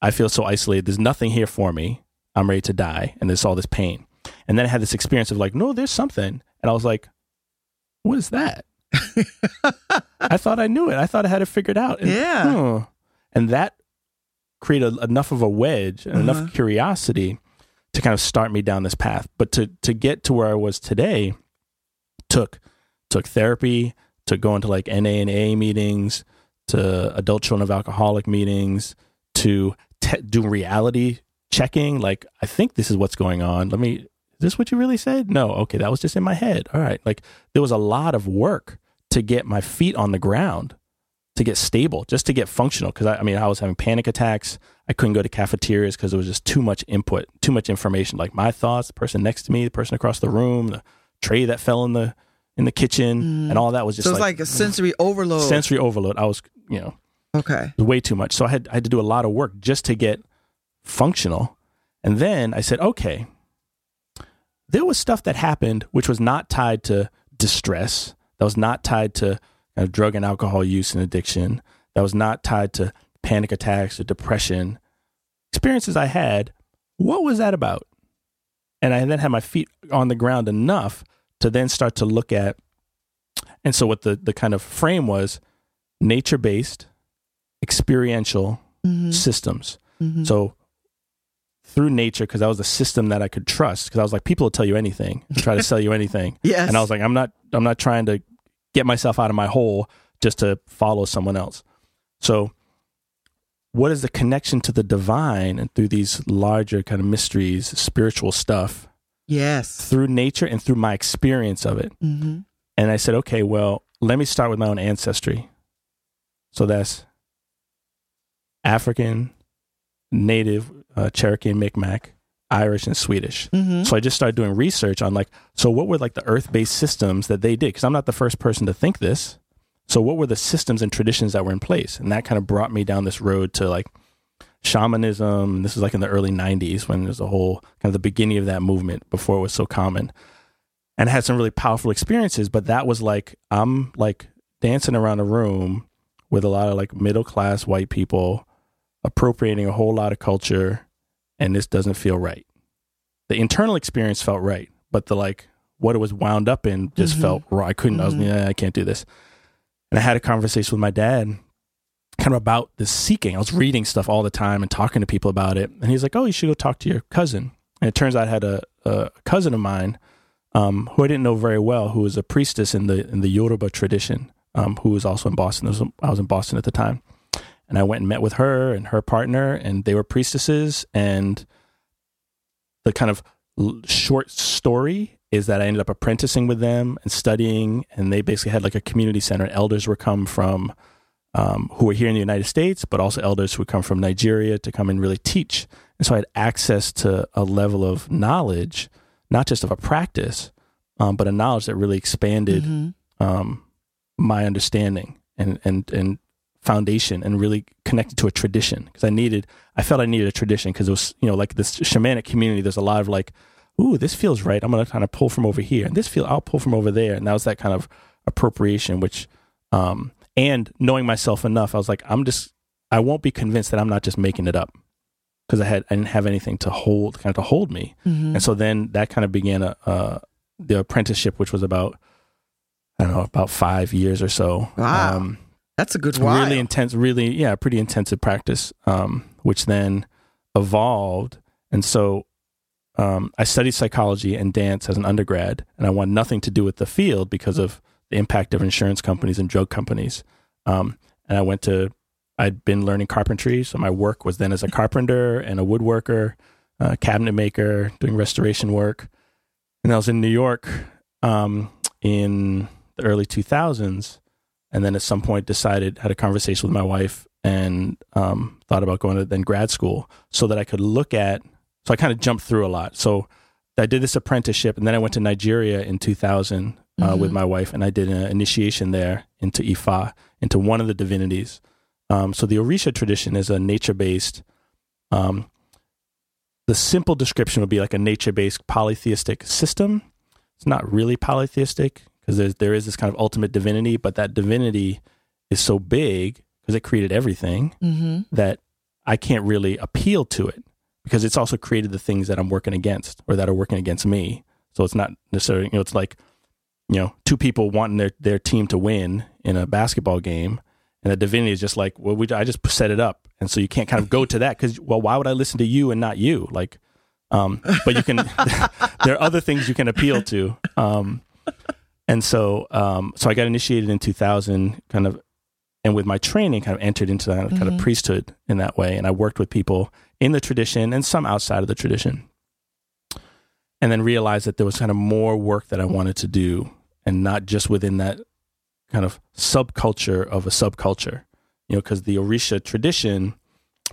I feel so isolated. There's nothing here for me. I'm ready to die. And there's all this pain. And then I had this experience of like, no, there's something. And I was like, what is that? I thought I knew it. I thought I had it figured out. And, yeah. Hmm. And that created enough of a wedge and uh-huh. enough curiosity to kind of start me down this path. But to, to get to where I was today took, took therapy, took going to like N A and A meetings, to adult children of alcoholic meetings, to te- do reality checking. Like, I think this is what's going on. Let me, is this what you really said? No. Okay. That was just in my head. All right. Like, there was a lot of work to get my feet on the ground, to get stable, just to get functional. Cause I, I mean, I was having panic attacks. I couldn't go to cafeterias cause there was just too much input, too much information. Like my thoughts, the person next to me, the person across the room, the tray that fell in the, in the kitchen mm. and all that was just so it's like, like a sensory overload, sensory overload. I was, you know, okay, way too much. So I had, I had to do a lot of work just to get functional. And then I said, okay, there was stuff that happened, which was not tied to distress. That was not tied to you know, drug and alcohol use and addiction. That was not tied to panic attacks or depression experiences I had. What was that about? And I then had my feet on the ground enough to then start to look at, and so what the, the kind of frame was, nature-based, experiential mm-hmm. systems. Mm-hmm. So through nature, because that was the system that I could trust, because I was like, people will tell you anything, try to sell you anything. Yes. And I was like, I'm not, I'm not trying to get myself out of my hole just to follow someone else. So what is the connection to the divine and through these larger kind of mysteries, spiritual stuff? Yes. Through nature and through my experience of it. Mm-hmm. And I said, okay, well, let me start with my own ancestry. So that's African, Native, uh, Cherokee and Mi'kmaq, Irish and Swedish. Mm-hmm. So I just started doing research on like, so what were like the earth-based systems that they did? Because I'm not the first person to think this. So what were the systems and traditions that were in place? And that kind of brought me down this road to like, shamanism. This was like in the early nineties when there's a whole kind of the beginning of that movement before it was so common, and I had some really powerful experiences. But that was like, I'm like dancing around a room with a lot of like middle class white people appropriating a whole lot of culture. And this doesn't feel right. The internal experience felt right, but the like what it was wound up in just mm-hmm. felt wrong. I couldn't, mm-hmm. I was like, yeah, I can't do this. And I had a conversation with my dad kind of about this seeking. I was reading stuff all the time and talking to people about it. And he's like, oh, you should go talk to your cousin. And it turns out I had a, a cousin of mine um, who I didn't know very well, who was a priestess in the in the Yoruba tradition, um, who was also in Boston. Was, I was in Boston at the time. And I went and met with her and her partner, and they were priestesses. And the kind of short story is that I ended up apprenticing with them and studying. And they basically had like a community center. Elders were come from Um, who were here in the United States, but also elders who come from Nigeria to come and really teach. And so I had access to a level of knowledge, not just of a practice, um, but a knowledge that really expanded mm-hmm. um, my understanding and, and, and foundation, and really connected to a tradition. Because I needed, I felt I needed a tradition, because it was, you know, like this shamanic community, there's a lot of like, ooh, this feels right. I'm going to kind of pull from over here, and this feel, I'll pull from over there. And that was that kind of appropriation, which, um, and knowing myself enough, I was like, I'm just, I won't be convinced that I'm not just making it up, because I had, I didn't have anything to hold, kind of to hold me. Mm-hmm. And so then that kind of began a, uh, the apprenticeship, which was about, I don't know, about five years or so. Wow. Um, That's a good while. Really intense, really, yeah, pretty intensive practice, um, which then evolved. And so um, I studied psychology and dance as an undergrad, and I wanted nothing to do with the field because of the impact of insurance companies and drug companies. Um, and I went to, I'd been learning carpentry. So my work was then as a carpenter and a woodworker, uh, cabinet maker, doing restoration work. And I was in New York um, in the early two thousands. And then at some point decided, had a conversation with my wife, and um, thought about going to then grad school so that I could look at, so I kind of jumped through a lot. So I did this apprenticeship, and then I went to Nigeria in two thousand. Uh, mm-hmm. with my wife, and I did an initiation there into Ifa, into one of the divinities. Um, so the Orisha tradition is a nature-based, um, the simple description would be like a nature-based polytheistic system. It's not really polytheistic, because there is this kind of ultimate divinity, but that divinity is so big, because it created everything, mm-hmm. that I can't really appeal to it, because it's also created the things that I'm working against, or that are working against me. So it's not necessarily, you know, it's like, you know, two people wanting their, their team to win in a basketball game, and the divinity is just like, well, we, I just set it up. And so you can't kind of go to that, because, well, why would I listen to you and not you? Like, um, but you can, there are other things you can appeal to. Um, and so, um, so I got initiated in two thousand, kind of and with my training kind of entered into that kind mm-hmm. of priesthood in that way. And I worked with people in the tradition and some outside of the tradition, and then realized that there was kind of more work that I wanted to do, and not just within that kind of subculture of a subculture, you know, because the Orisha tradition,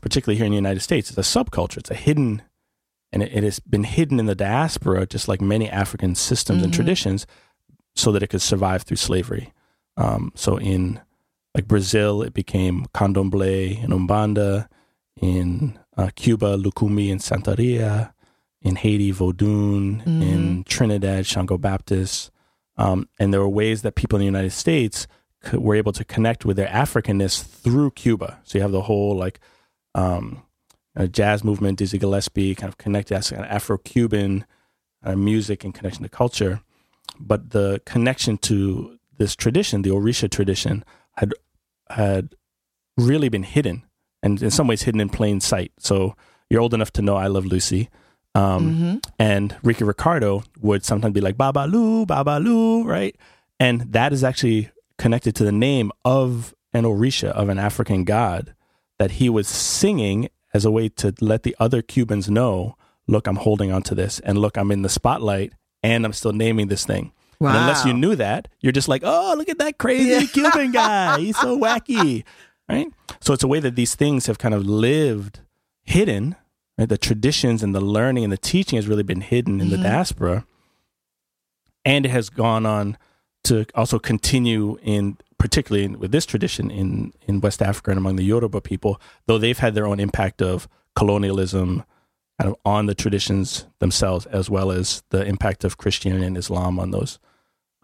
particularly here in the United States, is a subculture. It's a hidden, and it, it has been hidden in the diaspora, just like many African systems mm-hmm. and traditions, so that it could survive through slavery. Um, so in like Brazil, it became Candomblé and Umbanda. In uh, Cuba, Lucumi and Santeria. In Haiti, Vodun. Mm-hmm. In Trinidad, Shango Baptist. Um, and there were ways that people in the United States could, were able to connect with their Africanness through Cuba. So you have the whole like um, uh, jazz movement, Dizzy Gillespie, kind of connected as kind of Afro-Cuban uh, music and connection to culture. But the connection to this tradition, the Orisha tradition, had had really been hidden, and in some ways hidden in plain sight. So you're old enough to know I Love Lucy. Um, mm-hmm. And Ricky Ricardo would sometimes be like, Babalu, Babalu, right? And that is actually connected to the name of an Orisha, of an African god, that he was singing as a way to let the other Cubans know, look, I'm holding on to this, and look, I'm in the spotlight, and I'm still naming this thing. Wow. And unless you knew that, you're just like, oh, look at that crazy yeah. Cuban guy. He's so wacky, right? So it's a way that these things have kind of lived hidden, right? The traditions and the learning and the teaching has really been hidden in mm-hmm. the diaspora. And it has gone on to also continue in, particularly in, with this tradition in, in West Africa and among the Yoruba people, though they've had their own impact of colonialism, kind of on the traditions themselves, as well as the impact of Christianity and Islam on those.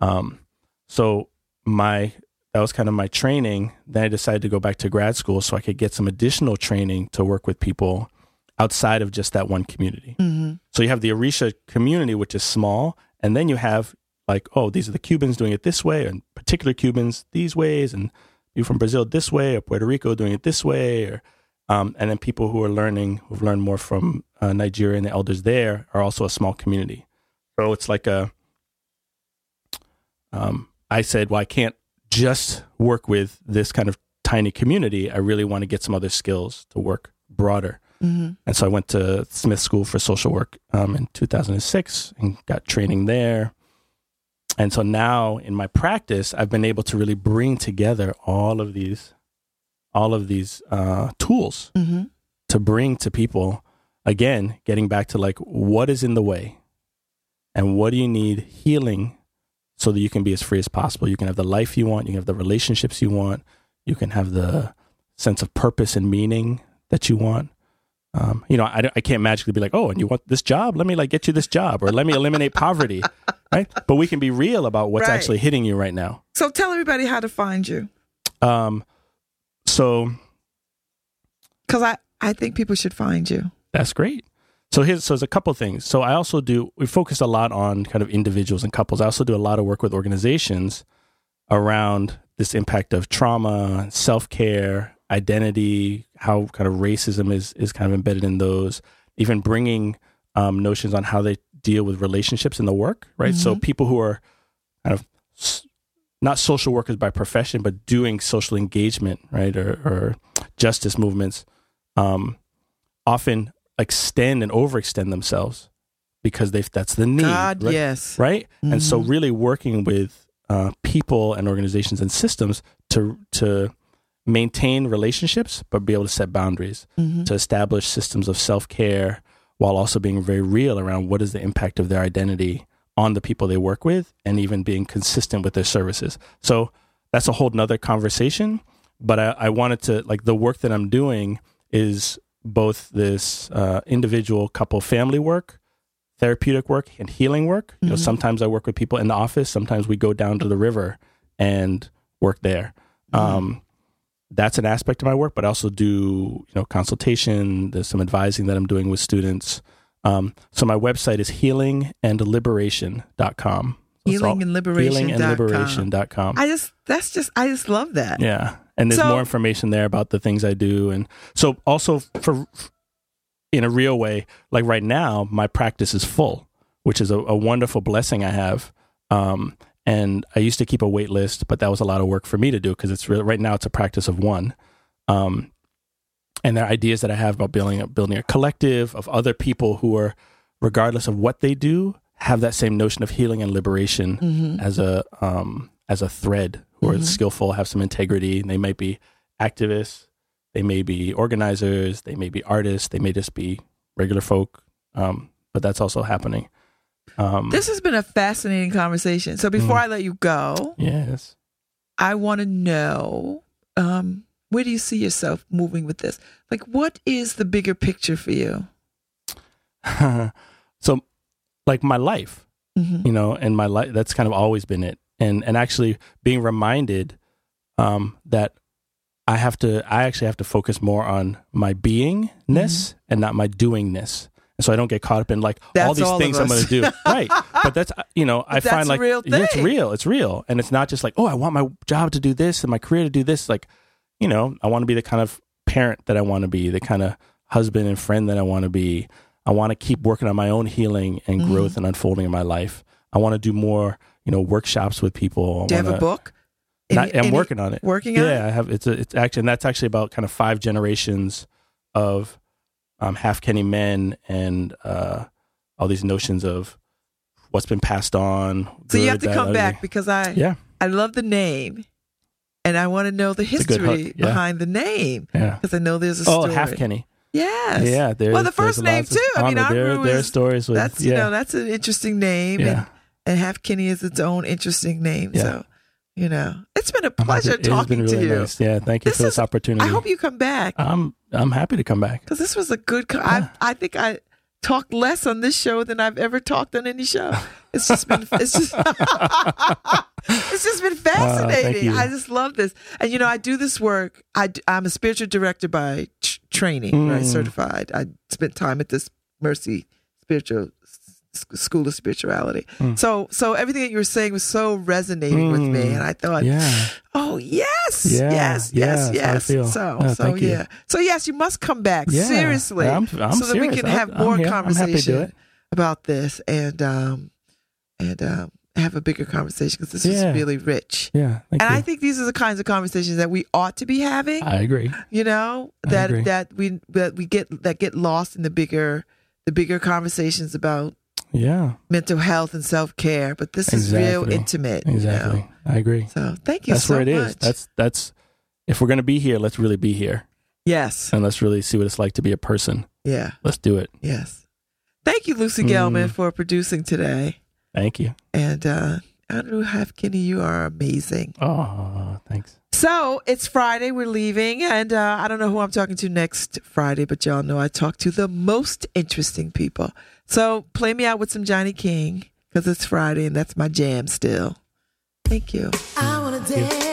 Um, so my that was kind of my training. Then I decided to go back to grad school so I could get some additional training to work with people outside of just that one community. Mm-hmm. So you have the Orisha community, which is small, and then you have like, oh, these are the Cubans doing it this way, and particular Cubans these ways, and you from Brazil this way, or Puerto Rico doing it this way, or Um, and then people who are learning, who've learned more from uh, Nigeria and the elders there, are also a small community. So it's like a, um, I said, well, I can't just work with this kind of tiny community. I really want to get some other skills to work broader. Mm-hmm. And so I went to Smith School for Social Work um, in two thousand six and got training there. And so now in my practice, I've been able to really bring together all of these all of these uh, tools mm-hmm. to bring to people, again, getting back to like, what is in the way and what do you need healing so that you can be as free as possible? You can have the life you want. You can have the relationships you want. You can have the sense of purpose and meaning that you want. Um, you know, I, I can't magically be like, oh, and you want this job? Let me like get you this job, or let me eliminate poverty, right? But we can be real about what's right. actually hitting you right now. So tell everybody how to find you. Um, So, because I, I think people should find you. That's great. So here's, so there's a couple things. So I also do, we focus a lot on kind of individuals and couples. I also do a lot of work with organizations around this impact of trauma, self-care, identity, how kind of racism is, is kind of embedded in those, even bringing um, notions on how they deal with relationships in the work, right? Mm-hmm. So people who are kind of s- not social workers by profession, but doing social engagement, right, or, or justice movements, um, often extend and overextend themselves because they that's the need. God, right? Yes. Right? Mm-hmm. And so really working with uh, people and organizations and systems to to maintain relationships, but be able to set boundaries, mm-hmm. to establish systems of self-care while also being very real around what is the impact of their identity on the people they work with, and even being consistent with their services. So that's a whole nother conversation, but I, I wanted to, like, the work that I'm doing is both this uh, individual, couple, family work, therapeutic work, and healing work. You mm-hmm. know, sometimes I work with people in the office. Sometimes we go down to the river and work there. Mm-hmm. Um, that's an aspect of my work, but I also do, you know, consultation. There's some advising that I'm doing with students. Um, so my website is healing and liberation dot com. healing and liberation dot com. I just, that's just, I just love that. Yeah. And there's so, more information there about the things I do. And so also for, in a real way, like right now, my practice is full, which is a, a wonderful blessing I have. Um, And I used to keep a wait list, but that was a lot of work for me to do because it's really, right now it's a practice of one. Um, and there are ideas that I have about building a, building a collective of other people who are, regardless of what they do, have that same notion of healing and liberation mm-hmm. as a um, as a thread, who mm-hmm. are skillful, have some integrity. They might be activists, they may be organizers, they may be artists, they may just be regular folk, um, but that's also happening. Um, this has been a fascinating conversation. So before mm, I let you go, yes, I want to know, um, where do you see yourself moving with this? Like, what is the bigger picture for you? So, like my life, mm-hmm. you know, and my life, that's kind of always been it. And, and actually being reminded um, that I have to, I actually have to focus more on my beingness mm-hmm. and not my doingness. So I don't get caught up in like that's all these all things I'm going to do. Right. But that's, you know, I that's find like, real yeah, it's real, it's real. And it's not just like, oh, I want my job to do this and my career to do this. Like, you know, I want to be the kind of parent that I want to be, the kind of husband and friend that I want to be. I want to keep working on my own healing and mm-hmm. growth and unfolding in my life. I want to do more, you know, workshops with people. Do you wanna, have a book? Not, any, I'm working on it. Working yeah, on it? Yeah, I have, it's, a, it's actually, and that's actually about kind of five generations of Um, Halfkenny men and uh, all these notions of what's been passed on. Good, so you have to bad, come back I, because I yeah. I love the name and I want to know the history yeah. behind the name because yeah. I know there's a oh, story. Oh, Halfkenny. Yes. Yeah. There's, well, the first name too. I mean, I there, there are stories with that's yeah. you know that's an interesting name yeah. and, and Halfkenny is its own interesting name. Yeah. So you know, it's been a pleasure it talking really to you. Nice. Yeah, thank you this for this is, opportunity. I hope you come back. I'm I'm happy to come back because this was a good. Co- yeah. I I think I talked less on this show than I've ever talked on any show. It's just been it's just it's just been fascinating. Uh, I just love this, and you know, I do this work. I I'm a spiritual director by t- training, mm. right? Certified. I spent time at this Mercy Spiritual School of Spirituality. Mm. So so everything that you were saying was so resonating mm. with me, and I thought, yeah. oh yes, yeah. yes, yeah. yes, yes. So no, so yeah, you. so yes, you must come back yeah. seriously, I'm, I'm so that serious. we can have I'm, more I'm conversation about this and um and um have a bigger conversation because this yeah. is really rich. Yeah, thank and you. I think these are the kinds of conversations that we ought to be having. I agree. You know that that we that we get that get lost in the bigger the bigger conversations about. Yeah, mental health and self care, but this exactly. is real intimate. Exactly, you know? I agree. So thank you. That's so where it much. Is. That's that's if we're gonna be here, let's really be here. Yes, and let's really see what it's like to be a person. Yeah, let's do it. Yes, thank you, Lucy Gellman, mm. for producing today. Thank you. And uh, Enroue Halfkenny, you are amazing. Oh, thanks. So it's Friday. We're leaving, and uh, I don't know who I'm talking to next Friday, but y'all know I talk to the most interesting people. So play me out with some Johnny King because it's Friday and that's my jam still. Thank you. I want to dance.